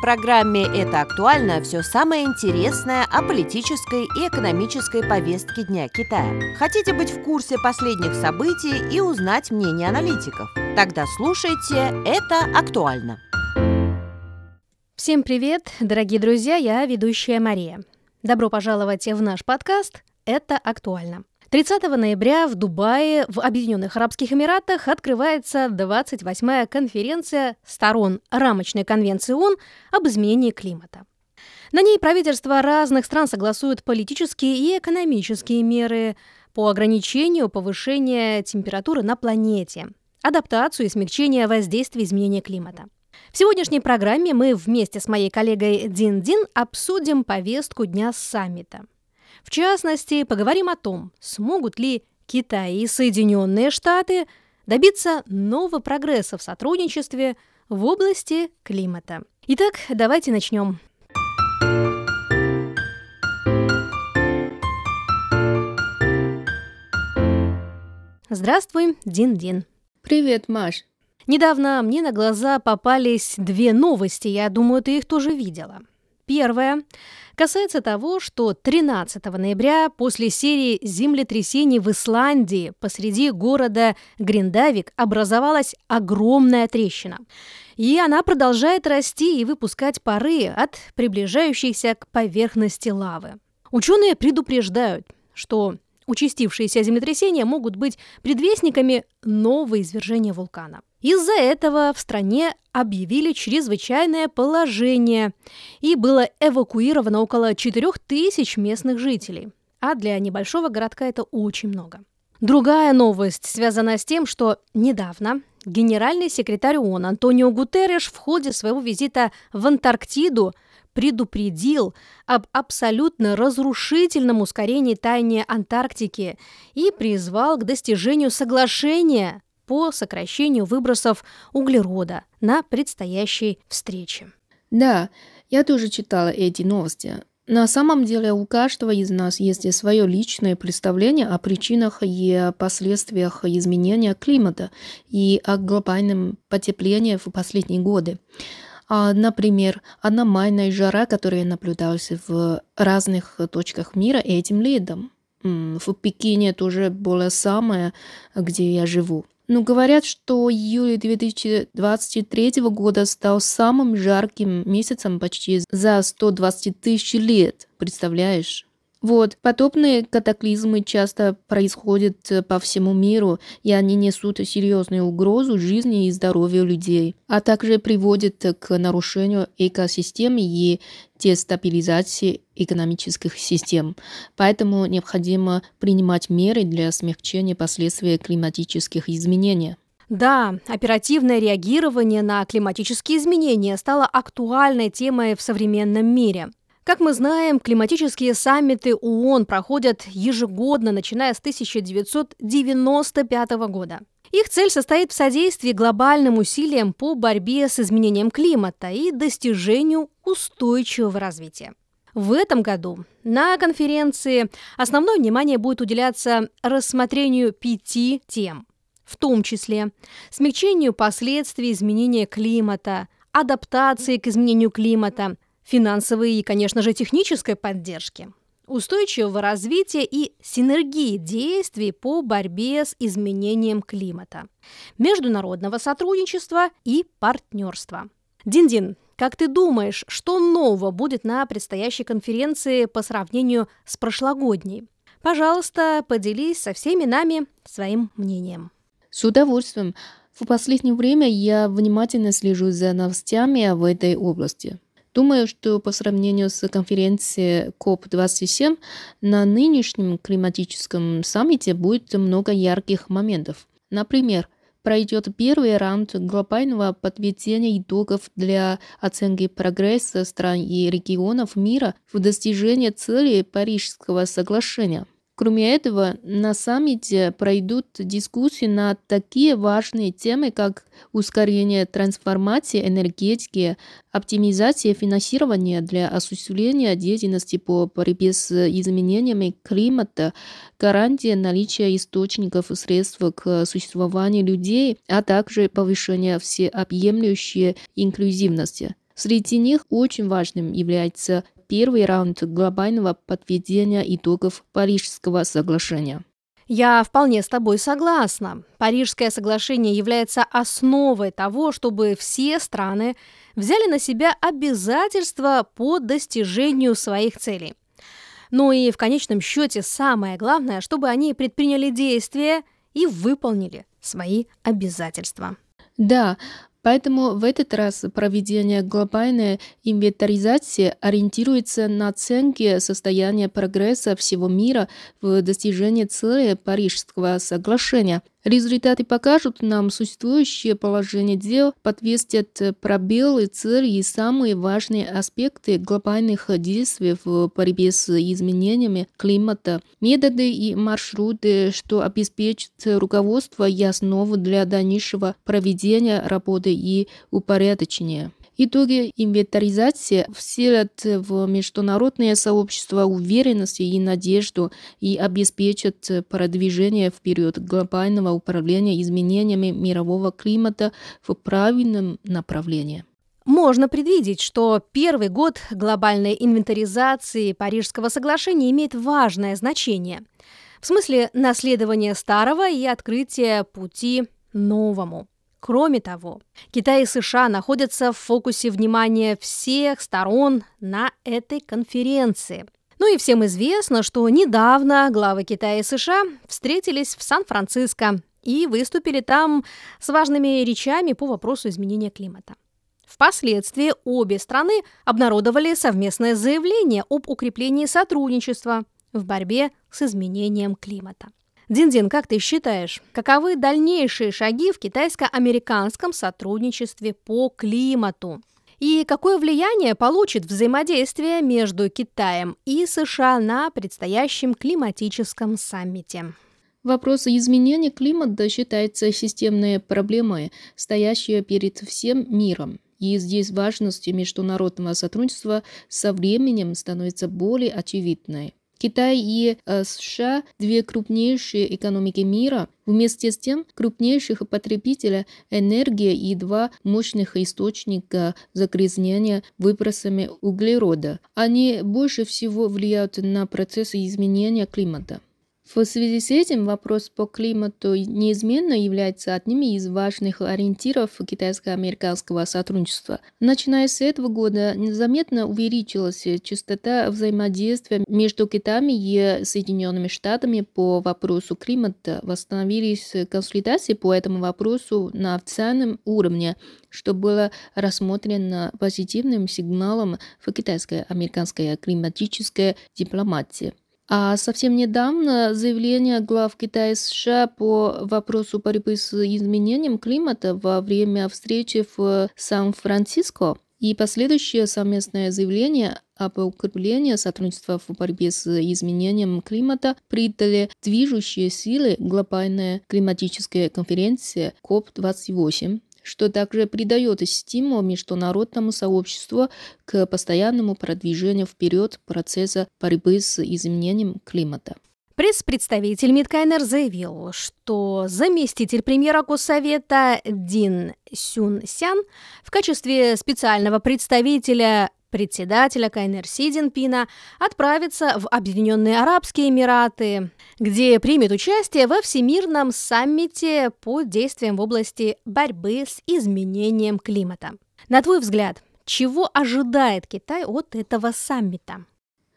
В программе «Это актуально» все самое интересное о политической и экономической повестке Дня Китая. Хотите быть в курсе последних событий и узнать мнение аналитиков? Тогда слушайте «Это актуально». Всем привет, дорогие друзья, я ведущая Мария. Добро пожаловать в наш подкаст «Это актуально». 30 ноября в Дубае, в Объединенных Арабских Эмиратах, открывается 28-я конференция сторон Рамочной конвенции ООН об изменении климата. На ней правительства разных стран согласуют политические и экономические меры по ограничению повышения температуры на планете, адаптацию и смягчение воздействия изменения климата. В сегодняшней программе мы вместе с моей коллегой Дин обсудим повестку дня саммита. В частности, поговорим о том, смогут ли Китай и Соединенные Штаты добиться нового прогресса в сотрудничестве в области климата. Итак, давайте начнем. Здравствуй, Дин. Привет, Маш. Недавно мне на глаза попались две новости, я думаю, ты их тоже видела. Первое касается того, что 13 ноября после серии землетрясений в Исландии посреди города Гриндавик образовалась огромная трещина. И она продолжает расти и выпускать пары от приближающейся к поверхности лавы. Ученые предупреждают, что участившиеся землетрясения могут быть предвестниками нового извержения вулкана. Из-за этого в стране объявили чрезвычайное положение, и было эвакуировано около 4000 местных жителей. А для небольшого городка это очень много. Другая новость связана с тем, что недавно генеральный секретарь ООН Антонио Гутерреш в ходе своего визита в Антарктиду предупредил об абсолютно разрушительном ускорении таяния Антарктики и призвал к достижению соглашения по сокращению выбросов углерода на предстоящей встрече. Да, я тоже читала эти новости. На самом деле у каждого из нас есть свое личное представление о причинах и последствиях изменения климата и о глобальном потеплении в последние годы. Например, аномальная жара, которая наблюдалась в разных точках мира этим летом. В Пекине тоже было самое, где я живу. Но говорят, что июль 2023 года стал самым жарким месяцем почти за 120 тысяч лет, представляешь? Вот, подобные катаклизмы часто происходят по всему миру, и они несут серьезную угрозу жизни и здоровью людей, а также приводят к нарушению экосистем и дестабилизации экономических систем. Поэтому необходимо принимать меры для смягчения последствий климатических изменений. Да, оперативное реагирование на климатические изменения стало актуальной темой в современном мире. Как мы знаем, климатические саммиты ООН проходят ежегодно, начиная с 1995 года. Их цель состоит в содействии глобальным усилиям по борьбе с изменением климата и достижению устойчивого развития. В этом году на конференции основное внимание будет уделяться рассмотрению 5 тем, в том числе смягчению последствий изменения климата, адаптации к изменению климата, финансовой и, конечно же, технической поддержки, устойчивого развития и синергии действий по борьбе с изменением климата, международного сотрудничества и партнерства. Дин, как ты думаешь, что нового будет на предстоящей конференции по сравнению с прошлогодней? Пожалуйста, поделись со всеми нами своим мнением. С удовольствием. В последнее время я внимательно слежу за новостями в этой области. Думаю, что по сравнению с конференцией COP27 на нынешнем климатическом саммите будет много ярких моментов. Например, пройдет первый раунд глобального подведения итогов для оценки прогресса стран и регионов мира в достижении целей Парижского соглашения. Кроме этого, на саммите пройдут дискуссии на такие важные темы, как ускорение трансформации энергетики, оптимизация финансирования для осуществления деятельности по борьбе с изменениями климата, гарантия наличия источников средств к существованию людей, а также повышение всеобъемлющей инклюзивности. Среди них очень важным является первый раунд глобального подведения итогов Парижского соглашения. Я вполне с тобой согласна. Парижское соглашение является основой того, чтобы все страны взяли на себя обязательства по достижению своих целей. Ну и в конечном счете самое главное, чтобы они предприняли действия и выполнили свои обязательства. Да, поэтому в этот раз проведение глобальной инвентаризации ориентируется на оценки состояния прогресса всего мира в достижении цели Парижского соглашения. Результаты покажут нам существующее положение дел, подсветят пробелы, цели и самые важные аспекты глобальных действий в борьбе с изменениями климата, методы и маршруты, что обеспечит руководство и основу для дальнейшего проведения работы и упорядочения. Итоги инвентаризации вселят в международное сообщество уверенность и надежду и обеспечат продвижение вперед глобального управления изменениями мирового климата в правильном направлении. Можно предвидеть, что первый год глобальной инвентаризации Парижского соглашения имеет важное значение. В смысле наследования старого и открытия пути новому. Кроме того, Китай и США находятся в фокусе внимания всех сторон на этой конференции. Ну и всем известно, что недавно главы Китая и США встретились в Сан-Франциско и выступили там с важными речами по вопросу изменения климата. Впоследствии обе страны обнародовали совместное заявление об укреплении сотрудничества в борьбе с изменением климата. Дин-Дин, как ты считаешь, каковы дальнейшие шаги в китайско-американском сотрудничестве по климату? И какое влияние получит взаимодействие между Китаем и США на предстоящем климатическом саммите? Вопрос изменения климата считается системной проблемой, стоящей перед всем миром. И здесь важность международного сотрудничества со временем становится более очевидной. Китай и США – две крупнейшие экономики мира, вместе с тем крупнейших потребителя энергии и два мощных источника загрязнения выбросами углерода. Они больше всего влияют на процессы изменения климата. В связи с этим вопрос по климату неизменно является одним из важных ориентиров китайско-американского сотрудничества. Начиная с этого года незаметно увеличилась частота взаимодействия между Китаем и Соединенными Штатами по вопросу климата. Восстановились консультации по этому вопросу на официальном уровне, что было рассмотрено позитивным сигналом в китайско-американской климатической дипломатии. А совсем недавно заявление глав Китая и США по вопросу борьбы с изменением климата во время встречи в Сан-Франциско и последующее совместное заявление об укреплении сотрудничества в борьбе с изменением климата придали движущие силы глобальной климатической конференции COP28, что также придает стимул международному сообществу к постоянному продвижению вперед процесса борьбы с изменением климата. Пресс-представитель МИД КНР заявил, что заместитель премьера Госсовета Дин Сюн Сян в качестве специального представителя председателя КНР Си Цзиньпина отправится в Объединенные Арабские Эмираты, где примет участие во Всемирном саммите по действиям в области борьбы с изменением климата. На твой взгляд, чего ожидает Китай от этого саммита?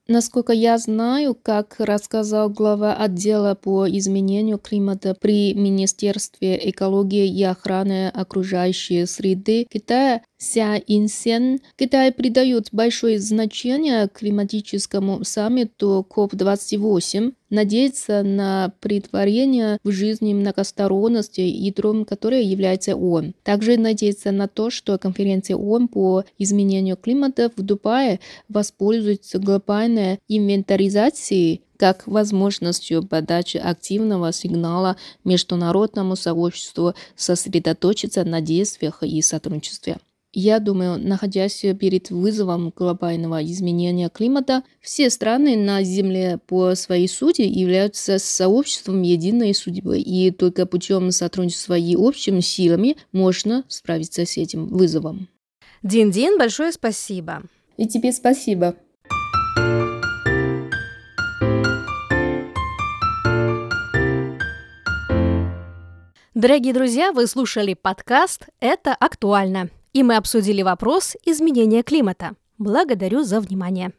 Насколько я знаю, как рассказал глава отдела по изменению климата при Министерстве экологии и охраны окружающей среды Китая Ся Инсен, Китай придает большое значение климатическому саммиту COP28, надеется на претворение в жизни многосторонности, ядром которой является ООН. Также надеется на то, что конференция ООН по изменению климата в Дубае воспользуется глобальной инвентаризацией как возможностью подачи активного сигнала международному сообществу сосредоточиться на действиях и сотрудничестве. Я думаю, находясь перед вызовом глобального изменения климата, все страны на Земле по своей сути являются сообществом единой судьбы, и только путем сотрудничества и общими силами можно справиться с этим вызовом. Дин-Дин, большое спасибо. И тебе спасибо. Дорогие друзья, вы слушали подкаст «Это актуально». И мы обсудили вопрос изменения климата. Благодарю за внимание.